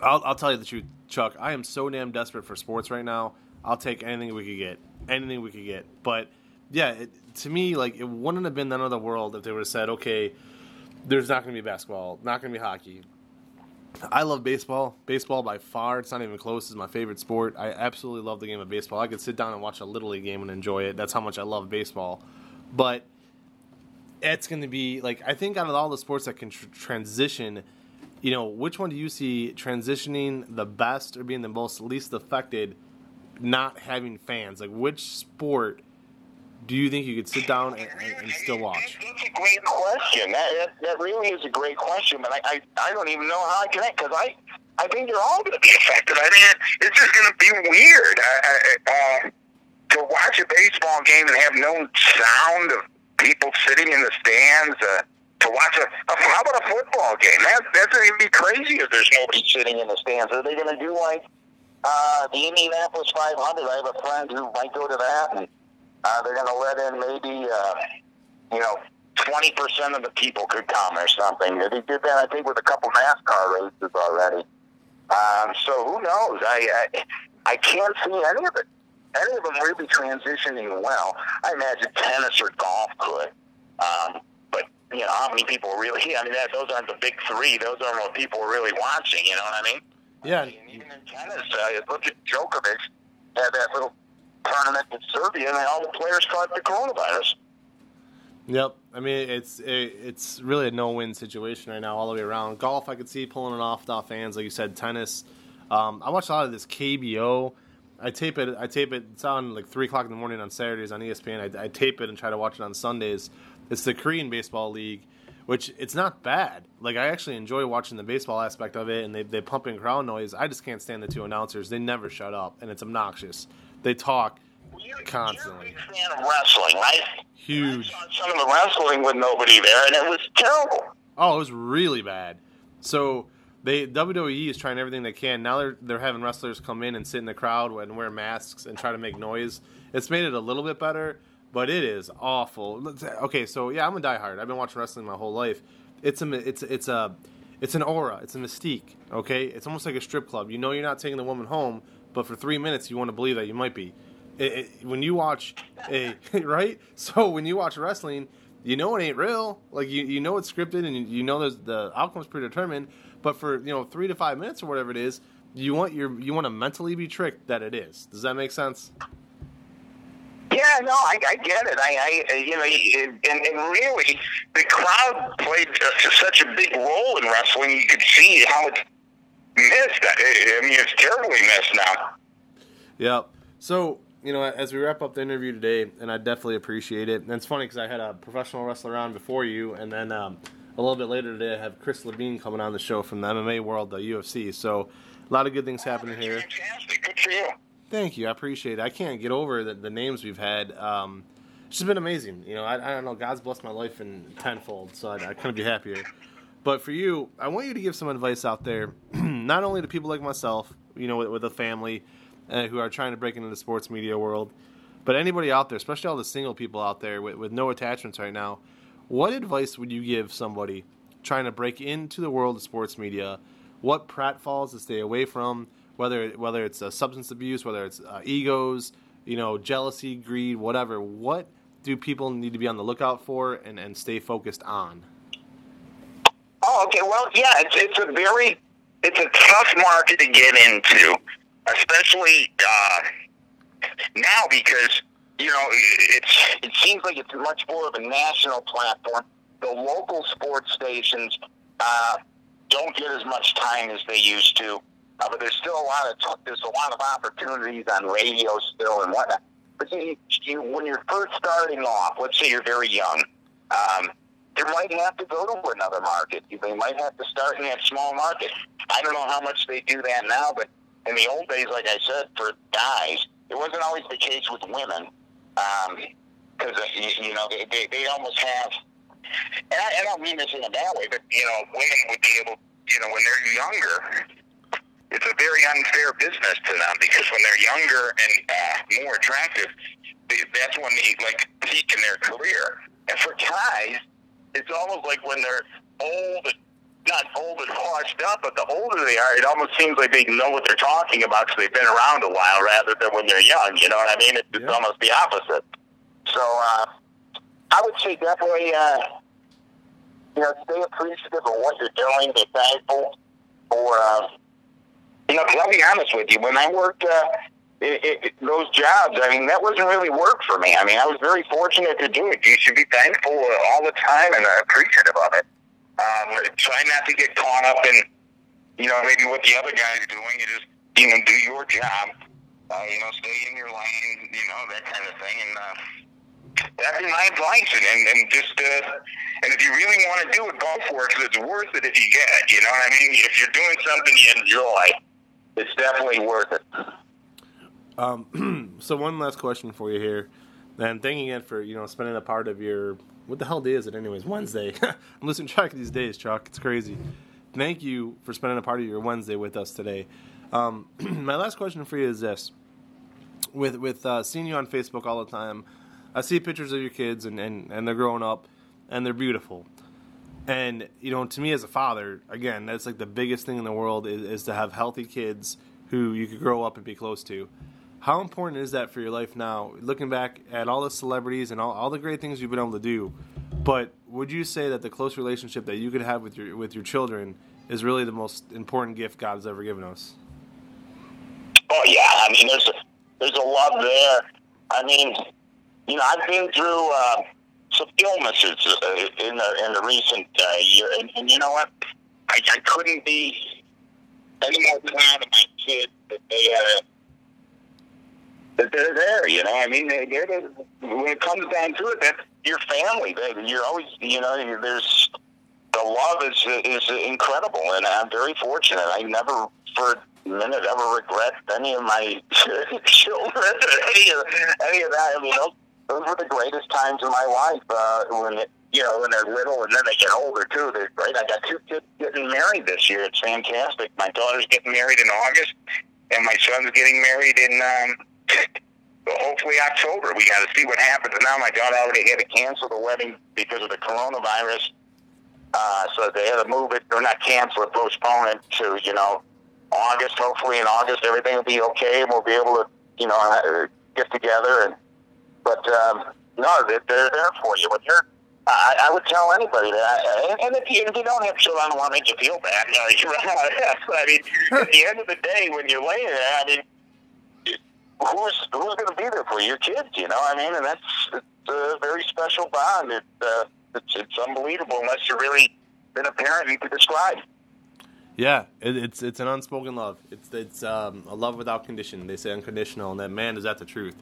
I'll, I'll tell you the truth, Chuck. I am so damn desperate for sports right now. I'll take anything we could get. Anything we could get. But yeah, it, to me, like, it wouldn't have been the end of the world if they would have said, okay, there's not going to be basketball, not going to be hockey. I love baseball. Baseball by far, it's not even close, is my favorite sport. I absolutely love the game of baseball. I could sit down and watch a Little League game and enjoy it. That's how much I love baseball. But it's going to be, like, I think out of all the sports that can tr- transition, you know, which one do you see transitioning the best or being the most least affected not having fans? Like, which sport do you think you could sit down and, and, and still watch? That's a great question. That, that, that really is a great question, but I, I, I don't even know how I connect, because I, I think you're all going to be affected. I mean, it's just going to be weird uh, uh, to watch a baseball game and have no sound of people sitting in the stands, uh, to watch a, a, how about a football game? That, that's going to be crazy if there's nobody sitting in the stands. Are they going to do like uh, the Indianapolis five hundred? I have a friend who might go to that, and Uh, they're going to let in maybe, uh, you know, twenty percent of the people could come or something. They did that, I think, with a couple NASCAR races already. Um, so who knows? I, I I can't see any of it. Any of them really transitioning well. I imagine tennis or golf could. Um, but, you know, how many people really, I mean, that, those aren't the big three. Those aren't what people are really watching, you know what I mean? Yeah. I mean, even in tennis, uh, look at Djokovic, had that little tournament in Serbia, and all the players caught the coronavirus. Yep. I mean, it's it, it's really a no-win situation right now all the way around. Golf, I could see pulling it off without fans, like you said. Tennis. Um, I watch a lot of this K B O. I tape it. I tape it. It's on like three o'clock in the morning on Saturdays on E S P N. I, I tape it and try to watch it on Sundays. It's the Korean Baseball League, which it's not bad. Like, I actually enjoy watching the baseball aspect of it, and they, they pump in crowd noise. I just can't stand the two announcers. They never shut up, and it's obnoxious. They talk you're, constantly. You're a big fan of wrestling, right? Huge. I saw some of the wrestling with nobody there, and it was terrible. Oh, it was really bad. So they W W E is trying everything they can. Now they're they're having wrestlers come in and sit in the crowd and wear masks and try to make noise. It's made it a little bit better, but it is awful. Okay, so yeah, I'm a diehard. I've been watching wrestling my whole life. It's a it's it's a it's an aura. It's a mystique. Okay, it's almost like a strip club. You know, you're not taking the woman home, but for three minutes you want to believe that you might be. It, it, when you watch, a, right? So when you watch wrestling, you know it ain't real. Like, you, you know it's scripted, and you, you know there's the outcome's predetermined. But for, you know, three to five minutes or whatever it is, you want your you want to mentally be tricked that it is. Does that make sense? Yeah, no, I, I get it. I, I you know, and, and really, the crowd played such a big role in wrestling. You could see how it. Missed. I mean, it's terribly missed now. Yep. So, you know, as we wrap up the interview today, and I definitely appreciate it. And it's funny because I had a professional wrestler on before you, and then um, a little bit later today I have Chris Levine coming on the show from the M M A world, the U F C. So a lot of good things oh, happening here. Fantastic. Good for you. Thank you. I appreciate it. I can't get over the, the names we've had. Um, it's just been amazing. You know, I, I don't know. God's blessed my life in tenfold, so I, I couldn't be happier. But for you, I want you to give some advice out there, not only to people like myself, you know, with, with a family uh, who are trying to break into the sports media world, but anybody out there, especially all the single people out there with, with no attachments right now. What advice would you give somebody trying to break into the world of sports media? What pratfalls to stay away from, whether whether it's uh, substance abuse, whether it's uh, egos, you know, jealousy, greed, whatever. What do people need to be on the lookout for and, and stay focused on? Oh, okay. Well, yeah, it's, it's a very, it's a tough market to get into, especially uh, now because, you know, it's it seems like it's much more of a national platform. The local sports stations uh, don't get as much time as they used to, uh, but there's still a lot of t- there's a lot of opportunities on radio still and whatnot. But you, you, when you're first starting off, let's say you're very young, um, you might have to go to another market. They might have to start in that small market. I don't know how much they do that now, but in the old days, like I said, for guys, it wasn't always the case with women. Because, um, you, you know, they, they, they almost have, and I, I don't mean this in a bad way, but, you know, women would be able, you know, when they're younger, it's a very unfair business to them because when they're younger and uh, more attractive, they, that's when they, like, peak in their career. And for guys, it's almost like when they're old, not old and washed up, but the older they are, it almost seems like they know what they're talking about because they've been around a while rather than when they're young, you know what I mean? It's, it's almost the opposite. So uh, I would say definitely, uh, you know, stay appreciative of what you're doing, be thankful, or, uh, you know, because I'll be honest with you, when I worked uh, it, it, it, those jobs, I mean, that wasn't really work for me. I mean, I was very fortunate to do it. You should be thankful all the time and appreciative of it. Um, try not to get caught up in, you know, maybe what the other guys are doing. You just, you know, do your job. Uh, you know, stay in your lane, you know, that kind of thing. And uh, that'd be my advice. And, and just, uh, and if you really want to do it, go for it, because it's worth it if you get it. You know what I mean? If you're doing something you enjoy, it's definitely worth it. Um, so one last question for you here. And thanking it for, you know, spending a part of your, what the hell day is it anyways? Wednesday. I'm losing track of these days, Chuck. It's crazy. Thank you for spending a part of your Wednesday with us today. Um, my last question for you is this. With with uh, seeing you on Facebook all the time, I see pictures of your kids, and, and, and they're growing up, and they're beautiful. And, you know, to me as a father, again, that's like the biggest thing in the world is, is to have healthy kids who you could grow up and be close to. How important is that for your life now, looking back at all the celebrities and all, all the great things you've been able to do? But would you say that the close relationship that you could have with your with your children is really the most important gift God's ever given us? Oh, yeah. I mean, there's a, there's a love there. I mean, you know, I've been through uh, some illnesses in the, in the recent uh, year. And, and you know what? I, I couldn't be any more proud of my kids that they had uh, that they're there, you know. I mean, they're, they're, when it comes down to it, that's your family. They, you're always, you know, there's the love is is incredible, and I'm very fortunate. I never, for a minute, ever regret any of my children or any of any of that. I mean, those, those were the greatest times of my life. Uh, when it, you know, when they're little, and then they get older too. They're great. I got two kids getting married this year. It's fantastic. My daughter's getting married in August, and my son's getting married in. Um, Well, hopefully October. We got to see what happens. Now my daughter already had to cancel the wedding because of the coronavirus, uh, so they had to move it, or not cancel it, postpone it to, you know, August. Hopefully in August everything will be okay and we'll be able to, you know, get together. And but um, no, they're, they're there for you. When you're, I, I would tell anybody that. And if you, if you don't have children, I don't want to make you feel bad. No, you're right. I mean, at the end of the day, when you're laying there, I mean. Who's who's going to be there for your kids? You know, I mean, and that's it's a very special bond. It, uh, it's it's unbelievable unless you're really been a parent you could describe. Yeah, it, it's it's an unspoken love. It's it's um, a love without condition. They say unconditional, and that man is that the truth.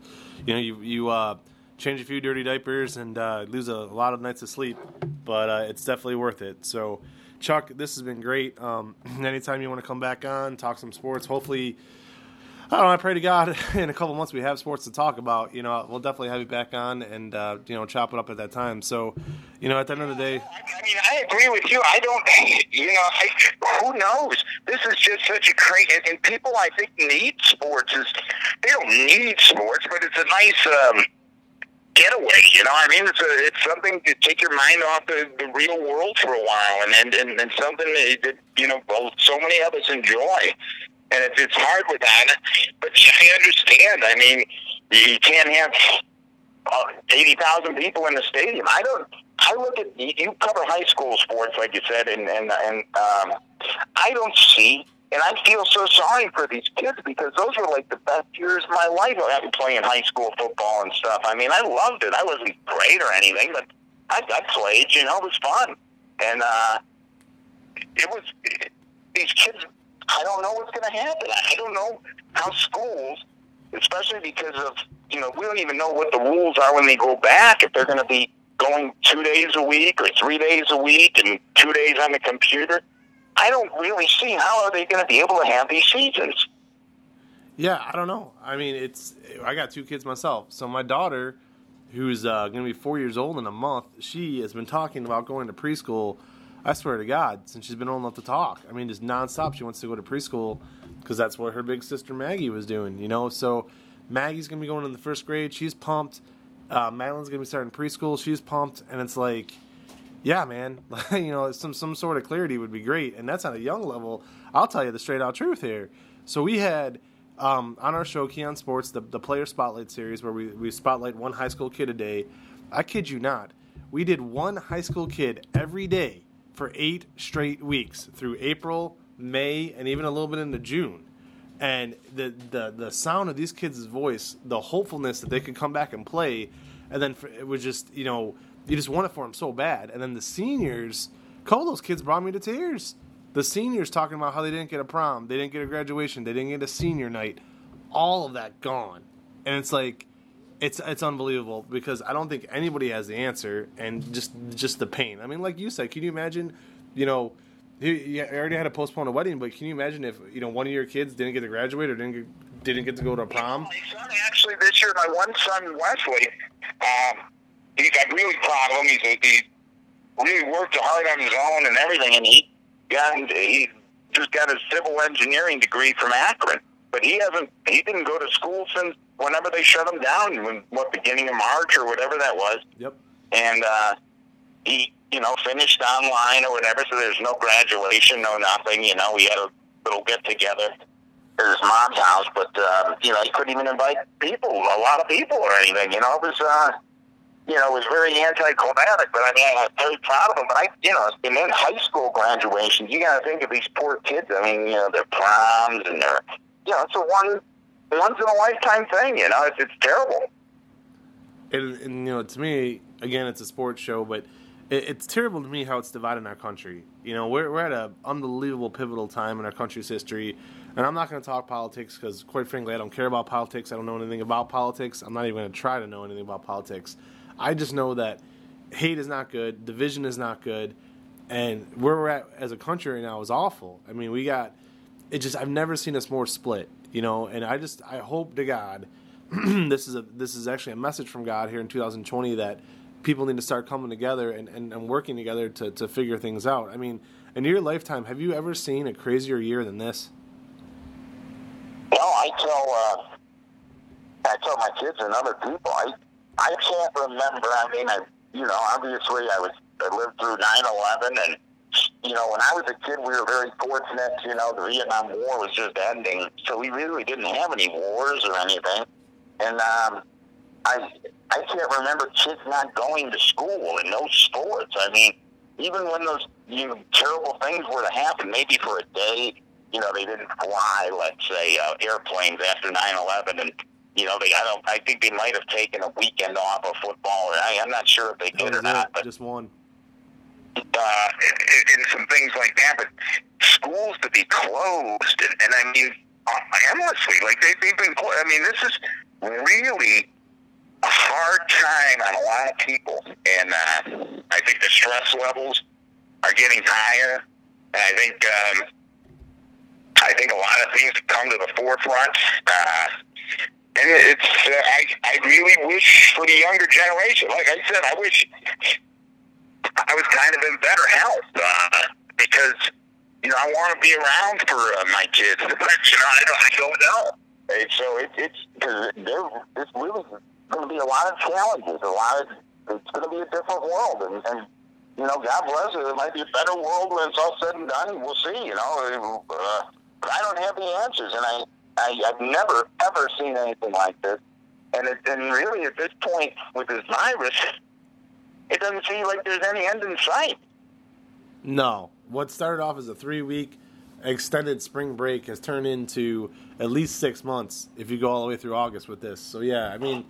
You know, you you uh, change a few dirty diapers and uh, lose a lot of nights of sleep, but uh, it's definitely worth it. So, Chuck, this has been great. Um, anytime you want to come back on, talk some sports. Hopefully. I don't know, I pray to God in a couple months we have sports to talk about. You know, we'll definitely have you back on and, uh, you know, chop it up at that time. So, you know, at the end of the day. I mean, I agree with you. I don't, you know, I, who knows? This is just such a crazy, and, and people I think need sports. Is, they don't need sports, but it's a nice um, getaway, you know what I mean? It's a, it's something to take your mind off the, the real world for a while and, and, and, and something that, you know, so many of us enjoy. And it's hard with that, but I understand. I mean, you can't have uh, eighty thousand people in the stadium. I don't. I look at you cover high school sports, like you said, and and and um, I don't see. And I feel so sorry for these kids because those were like the best years of my life. I'm playing high school football and stuff. I mean, I loved it. I wasn't great or anything, but I, I played. You know, it was fun. And uh, it was it, these kids. I don't know what's going to happen. I don't know how schools, especially because of you know, we don't even know what the rules are when they go back. If they're going to be going two days a week or three days a week and two days on the computer. I don't really see how are they going to be able to have these seasons. Yeah, I don't know. I mean, it's I got two kids myself. So my daughter, who's uh, going to be four years old in a month, she has been talking about going to preschool, I swear to God, since she's been old enough to talk. I mean, just nonstop. She wants to go to preschool because that's what her big sister Maggie was doing, you know. So Maggie's going to be going in the first grade. She's pumped. Uh, Madeline's going to be starting preschool. She's pumped. And it's like... Yeah, man, you know, some some sort of clarity would be great, and that's on a young level. I'll tell you the straight-out truth here. So we had, um, on our show, KEE on Sports, the, the Player Spotlight Series, where we, we spotlight one high school kid a day. I kid you not. We did one high school kid every day for eight straight weeks through April, May, and even a little bit into June. And the, the, the sound of these kids' voice, the hopefulness that they could come back and play, and then for, it was just, you know, you just want it for them so bad. And then the seniors, a couple of those kids brought me to tears. The seniors talking about how they didn't get a prom, they didn't get a graduation, they didn't get a senior night. All of that gone. And it's like, it's it's unbelievable because I don't think anybody has the answer and just just the pain. I mean, like you said, can you imagine, you know, you already had to postpone a wedding, but can you imagine if, you know, one of your kids didn't get to graduate or didn't get, didn't get to go to a prom? My son, actually, this year, my one son, Wesley, um, He's, I'm really proud of him. He's, he really worked hard on his own and everything, and he got he just got his civil engineering degree from Akron. But he hasn't. He didn't go to school since whenever they shut him down, when, what beginning of March or whatever that was. Yep. And uh, he, you know, finished online or whatever. So there's no graduation, no nothing. You know, we had a little get together at his mom's house, but uh, you know, he couldn't even invite people, a lot of people or anything. You know, it was. Uh, You know, it was very anticlimactic, but I mean, I was very proud of him. But I, you know, and then high school graduations, you got to think of these poor kids. I mean, you know, their proms and their, you know, it's a one, once in a lifetime thing. You know, it's it's terrible. And, and you know, to me, again, it's a sports show, but it, it's terrible to me how it's divided our country. You know, we're we're at an unbelievable pivotal time in our country's history, and I'm not going to talk politics because, quite frankly, I don't care about politics. I don't know anything about politics. I'm not even going to try to know anything about politics. I just know that hate is not good, division is not good, and where we're at as a country right now is awful. I mean, we got it. Just I've never seen us more split, you know. And I just I hope to God this is a this is actually a message from God here in two thousand twenty that people need to start coming together and, and, and working together to to figure things out. I mean, in your lifetime, have you ever seen a crazier year than this? Well, I tell uh, I tell my kids and other people I. I can't remember. I mean, I you know, obviously I was I lived through nine eleven, and you know, when I was a kid, we were very fortunate. You know, the Vietnam War was just ending, so we really didn't have any wars or anything. And um, I I can't remember kids not going to school and no sports. I mean, even when those you know, terrible things were to happen, maybe for a day, you know, they didn't fly, let's say, uh, airplanes after nine eleven, and you know, they, I don't. I think they might have taken a weekend off of football. Or I, I'm not sure if they did or not. But just one. Uh, and some things like that. But schools to be closed, and, and I mean, endlessly. Like they, they've been. I mean, this is really a hard time on a lot of people, and uh, I think the stress levels are getting higher. And I think, um, I think a lot of things come to the forefront. Uh, And it's, uh, I, I really wish for the younger generation, like I said, I wish I was kind of in better health, uh, because, you know, I want to be around for uh, my kids, but, you know, I don't, I don't know. And so it, it's, cause there, it's really going to be a lot of challenges, a lot of, it's going to be a different world, and, and, you know, God bless it, it might be a better world when it's all said and done, we'll see, you know, uh, but I don't have the answers, and I... I, I've never, ever seen anything like this. And, it, and really, at this point, with this virus, it doesn't seem like there's any end in sight. No. What started off as a three-week extended spring break has turned into at least six months if you go all the way through August with this. So, yeah, I mean,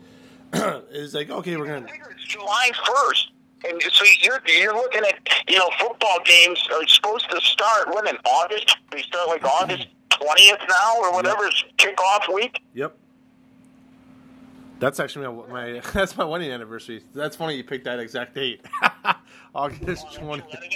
it's like, okay, we're going to... It's July first. And so you're, you're looking at, you know, football games are supposed to start, when, in August? They start like August twentieth now or whatever's yep. kickoff week? Yep. That's actually my, my that's my wedding anniversary. That's funny you picked that exact date. August twentieth.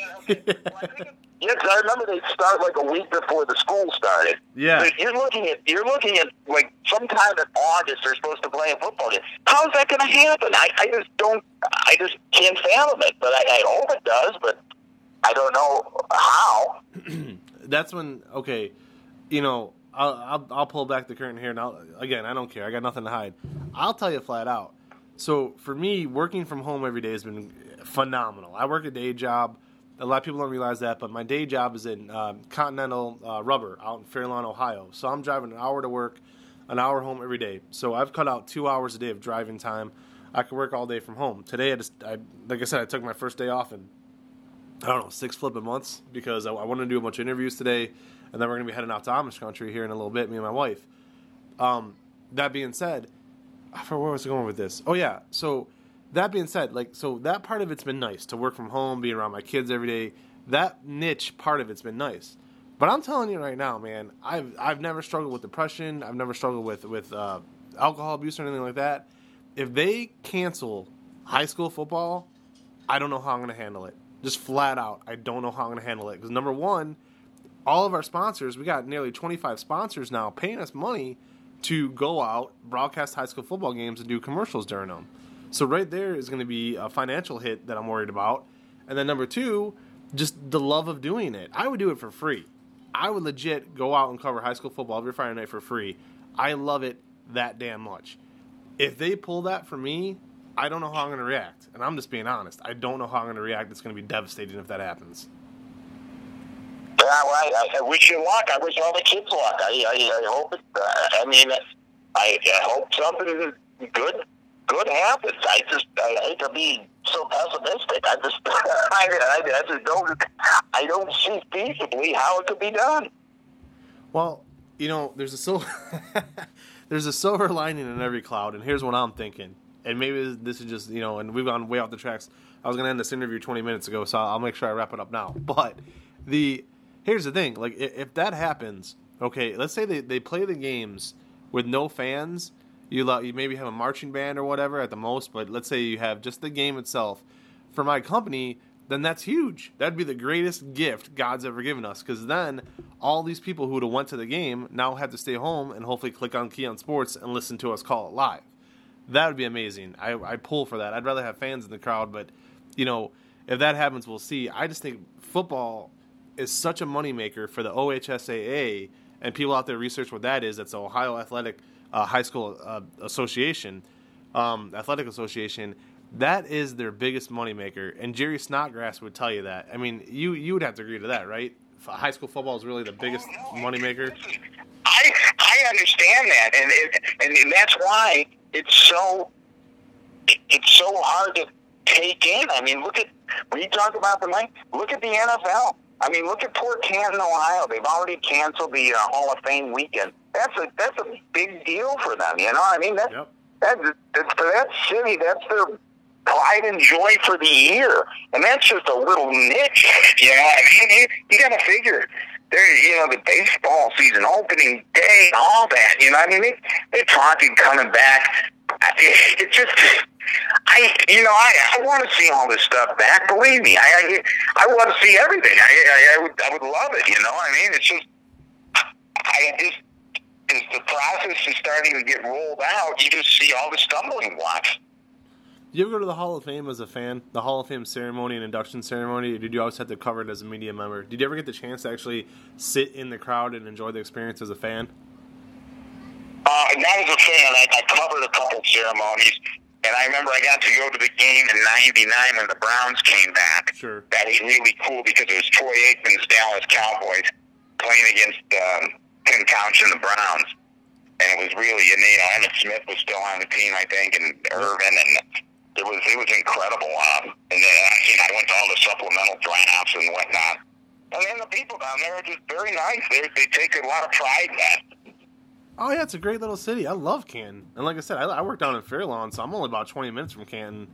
Yeah, because I remember they start like a week before the school started. Yeah. So you're looking at you're looking at like sometime in August they're supposed to play a football game. How's that going to happen? I, I just don't I just can't fathom it. But I, I hope it does. But I don't know how. That's when okay, you know. I'll, I'll I'll pull back the curtain here, and I'll, again, I don't care. I got nothing to hide. I'll tell you flat out. So for me, working from home every day has been phenomenal. I work a day job. A lot of people don't realize that, but my day job is in uh, Continental uh, Rubber out in Fair Lawn, Ohio. So I'm driving an hour to work, an hour home every day. So I've cut out two hours a day of driving time. I could work all day from home. Today, I just I, like I said, I took my first day off in, I don't know, six flipping months because I, I wanted to do a bunch of interviews today. And then we're going to be heading out to Amish country here in a little bit, me and my wife. Um, that being said, I forgot where was I going with this? Oh, yeah. So that being said, like, so that part of it's been nice to work from home, be around my kids every day. That niche part of it's been nice. But I'm telling you right now, man, I've I've never struggled with depression. I've never struggled with, with uh, alcohol abuse or anything like that. If they cancel high school football, I don't know how I'm going to handle it. Just flat out, I don't know how I'm going to handle it. Because number one, all of our sponsors, we got nearly twenty-five sponsors now paying us money to go out, broadcast high school football games, and do commercials during them. So right there is going to be a financial hit that I'm worried about. And then number two, just the love of doing it. I would do it for free. I would legit go out and cover high school football every Friday night for free. I love it that damn much. If they pull that from me, I don't know how I'm going to react. And I'm just being honest. I don't know how I'm going to react. It's going to be devastating if that happens. Yeah, well, I, I wish you luck. I wish all the kids luck. I, I, I hope. It, uh, I mean, I, I hope something good, good happens. I just, I hate to be so pessimistic. I just, I, I, I just don't, I don't see feasibly how it could be done. Well, you know, there's a silver, there's a silver lining in every cloud, and here's what I'm thinking. And maybe this is just, you know, and we've gone way off the tracks. I was going to end this interview twenty minutes ago, so I'll make sure I wrap it up now. But the Here's the thing, like, if that happens, okay, let's say they, they play the games with no fans. You lo- you maybe have a marching band or whatever at the most, but let's say you have just the game itself. For my company, then that's huge. That'd be the greatest gift God's ever given us, because then all these people who would have went to the game now have to stay home and hopefully click on KEE on Sports and listen to us call it live. That would be amazing. I, I pull for that. I'd rather have fans in the crowd, but, you know, if that happens, we'll see. I just think football is such a moneymaker for the O H S A A, and people out there research what that is. That's the Ohio Athletic uh, High School uh, Association, um, Athletic Association. That is their biggest moneymaker, and Jerry Snodgrass would tell you that. I mean, you you would have to agree to that, right? High school football is really the biggest oh, no. moneymaker. I I understand that, and it, and that's why it's so it's so hard to take in. I mean, look at when you talk about the money. Look at the N F L. I mean, look at poor Canton, Ohio. They've already canceled the uh, Hall of Fame weekend. That's a that's a big deal for them, you know what I mean? That's, yep. that's, that's, for that city, that's their pride and joy for the year. And that's just a little niche, you know? I mean, you, you got to figure it. There's, you know, the baseball season, opening day, all that, you know what I mean? They, they're talking coming back. It, it just... I, you know, I, I want to see all this stuff back. Believe me, I, I, I want to see everything. I, I, I would, I would love it. You know, I mean, it's just, I just, as the process is starting to get rolled out, you just see all the stumbling blocks. You ever go to the Hall of Fame as a fan? The Hall of Fame ceremony and induction ceremony. Did you always have to cover it as a media member? Did you ever get the chance to actually sit in the crowd and enjoy the experience as a fan? Uh, not as a fan. I, I covered a couple ceremonies. And I remember I got to go to the game in ninety-nine when the Browns came back. Sure. That was really cool because it was Troy Aikman's Dallas Cowboys playing against um, Tim Couch and the Browns. and it was really, and you know, Emmitt Smith was still on the team, I think, and Irvin, and it was it was incredible. Um, and then you know, I went to all the supplemental tryouts and whatnot, and then the people down there are just very nice. They they take a lot of pride in that. Oh yeah, it's a great little city. I love Canton, and like I said, I, I work down in Fairlawn, so I'm only about twenty minutes from Canton,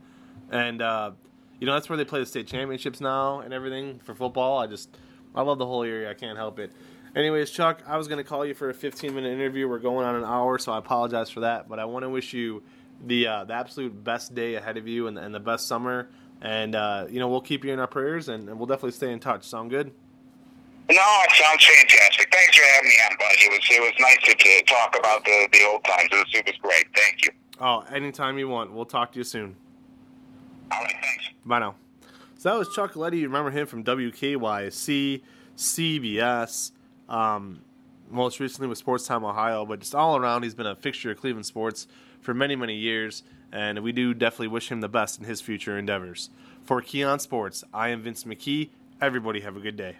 and uh, you know, that's where they play the state championships now and everything for football. I just I love the whole area. I can't help it. Anyways, Chuck, I was going to call you for a fifteen-minute interview. We're going on an hour, so I apologize for that. But I want to wish you the uh, the absolute best day ahead of you and, and the best summer. And, uh, you know, we'll keep you in our prayers, and, and we'll definitely stay in touch. Sound good? No, it sounds fantastic. Thanks for having me on, bud. It was, it was nice to, to talk about the, the old times. It was, it was great. Thank you. Oh, anytime you want. We'll talk to you soon. All right, thanks. Bye now. So that was Chuck Galletti. You remember him from W K Y C, C B S. Um, most recently with Sports Time Ohio, but just all around, he's been a fixture of Cleveland sports for many, many years, and we do definitely wish him the best in his future endeavors. For KEE on Sports, I am Vince McKee. Everybody have a good day.